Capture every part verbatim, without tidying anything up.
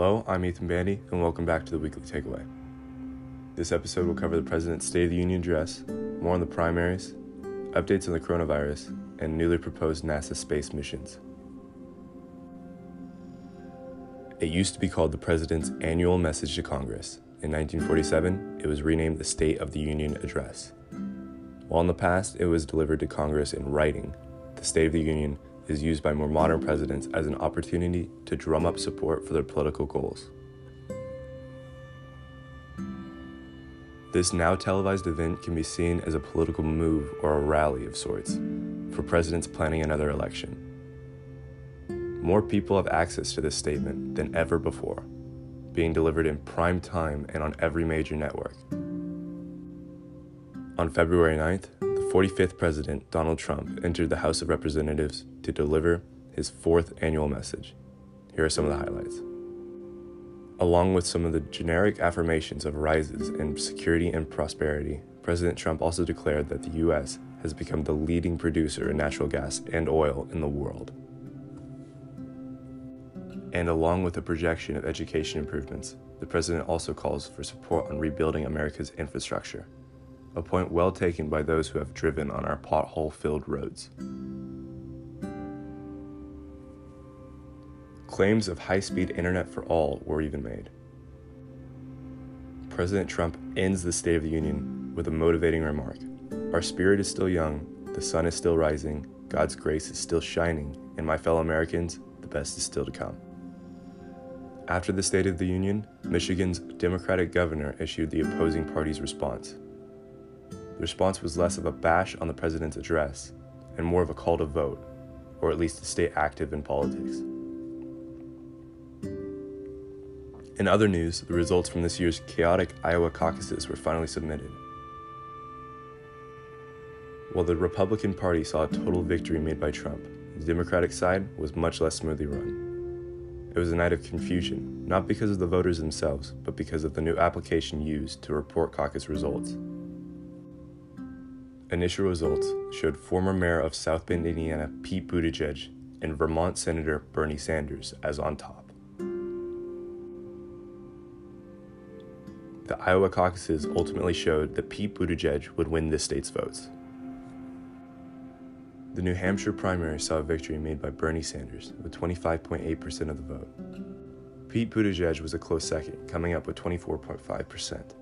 Hello, I'm Ethan Bandy, and welcome back to The Weekly Takeaway. This episode will cover the President's State of the Union address, more on the primaries, updates on the coronavirus, and newly proposed NASA space missions. It used to be called the President's Annual Message to Congress. In nineteen forty-seven, it was renamed the State of the Union Address. While in the past it was delivered to Congress in writing, the State of the Union is used by more modern presidents as an opportunity to drum up support for their political goals. This now televised event can be seen as a political move or a rally of sorts for presidents planning another election. More people have access to this statement than ever before, being delivered in prime time and on every major network. On February ninth, the forty-fifth President, Donald Trump, entered the House of Representatives to deliver his fourth annual message. Here are some of the highlights. Along with some of the generic affirmations of rises in security and prosperity, President Trump also declared that the U S has become the leading producer of natural gas and oil in the world. And along with a projection of education improvements, the President also calls for support on rebuilding America's infrastructure, a point well taken by those who have driven on our pothole-filled roads. Claims of high-speed internet for all were even made. President Trump ends the State of the Union with a motivating remark. Our spirit is still young, the sun is still rising, God's grace is still shining, and my fellow Americans, the best is still to come. After the State of the Union, Michigan's Democratic governor issued the opposing party's response. The response was less of a bash on the president's address and more of a call to vote, or at least to stay active in politics. In other news, the results from this year's chaotic Iowa caucuses were finally submitted. While the Republican Party saw a total victory made by Trump, the Democratic side was much less smoothly run. It was a night of confusion, not because of the voters themselves, but because of the new application used to report caucus results. Initial results showed former mayor of South Bend, Indiana, Pete Buttigieg, and Vermont Senator Bernie Sanders as on top. The Iowa caucuses ultimately showed that Pete Buttigieg would win this state's votes. The New Hampshire primary saw a victory made by Bernie Sanders with twenty-five point eight percent of the vote. Pete Buttigieg was a close second, coming up with twenty-four point five percent.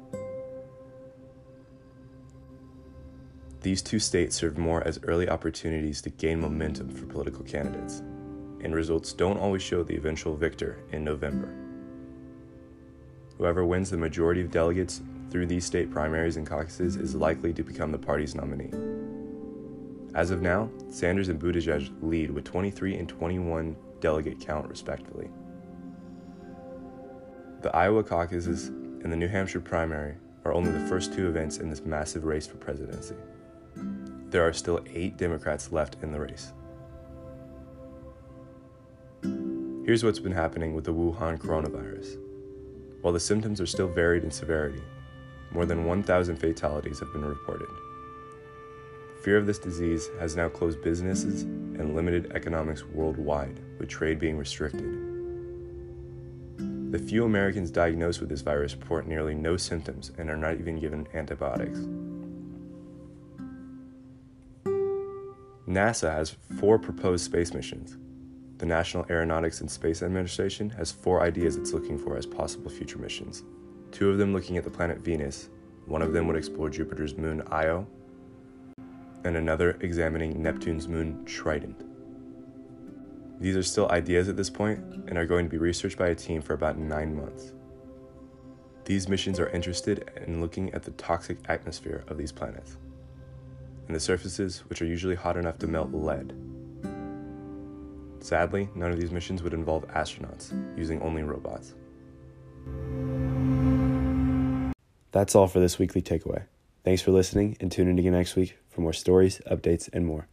These two states served more as early opportunities to gain momentum for political candidates, and results don't always show the eventual victor in November. Whoever wins the majority of delegates through these state primaries and caucuses is likely to become the party's nominee. As of now, Sanders and Buttigieg lead with twenty-three and twenty-one delegate count respectively. The Iowa caucuses and the New Hampshire primary are only the first two events in this massive race for presidency. There are still eight Democrats left in the race. Here's what's been happening with the Wuhan coronavirus. While the symptoms are still varied in severity, more than one thousand fatalities have been reported. Fear of this disease has now closed businesses and limited economics worldwide, with trade being restricted. The few Americans diagnosed with this virus report nearly no symptoms and are not even given antibiotics. NASA has four proposed space missions. The National Aeronautics and Space Administration has four ideas it's looking for as possible future missions. Two of them looking at the planet Venus, one of them would explore Jupiter's moon Io, and another examining Neptune's moon Trident. These are still ideas at this point and are going to be researched by a team for about nine months. These missions are interested in looking at the toxic atmosphere of these planets and the surfaces, which are usually hot enough to melt lead. Sadly, none of these missions would involve astronauts, using only robots. That's all for this weekly takeaway. Thanks for listening, and tune in again next week for more stories, updates, and more.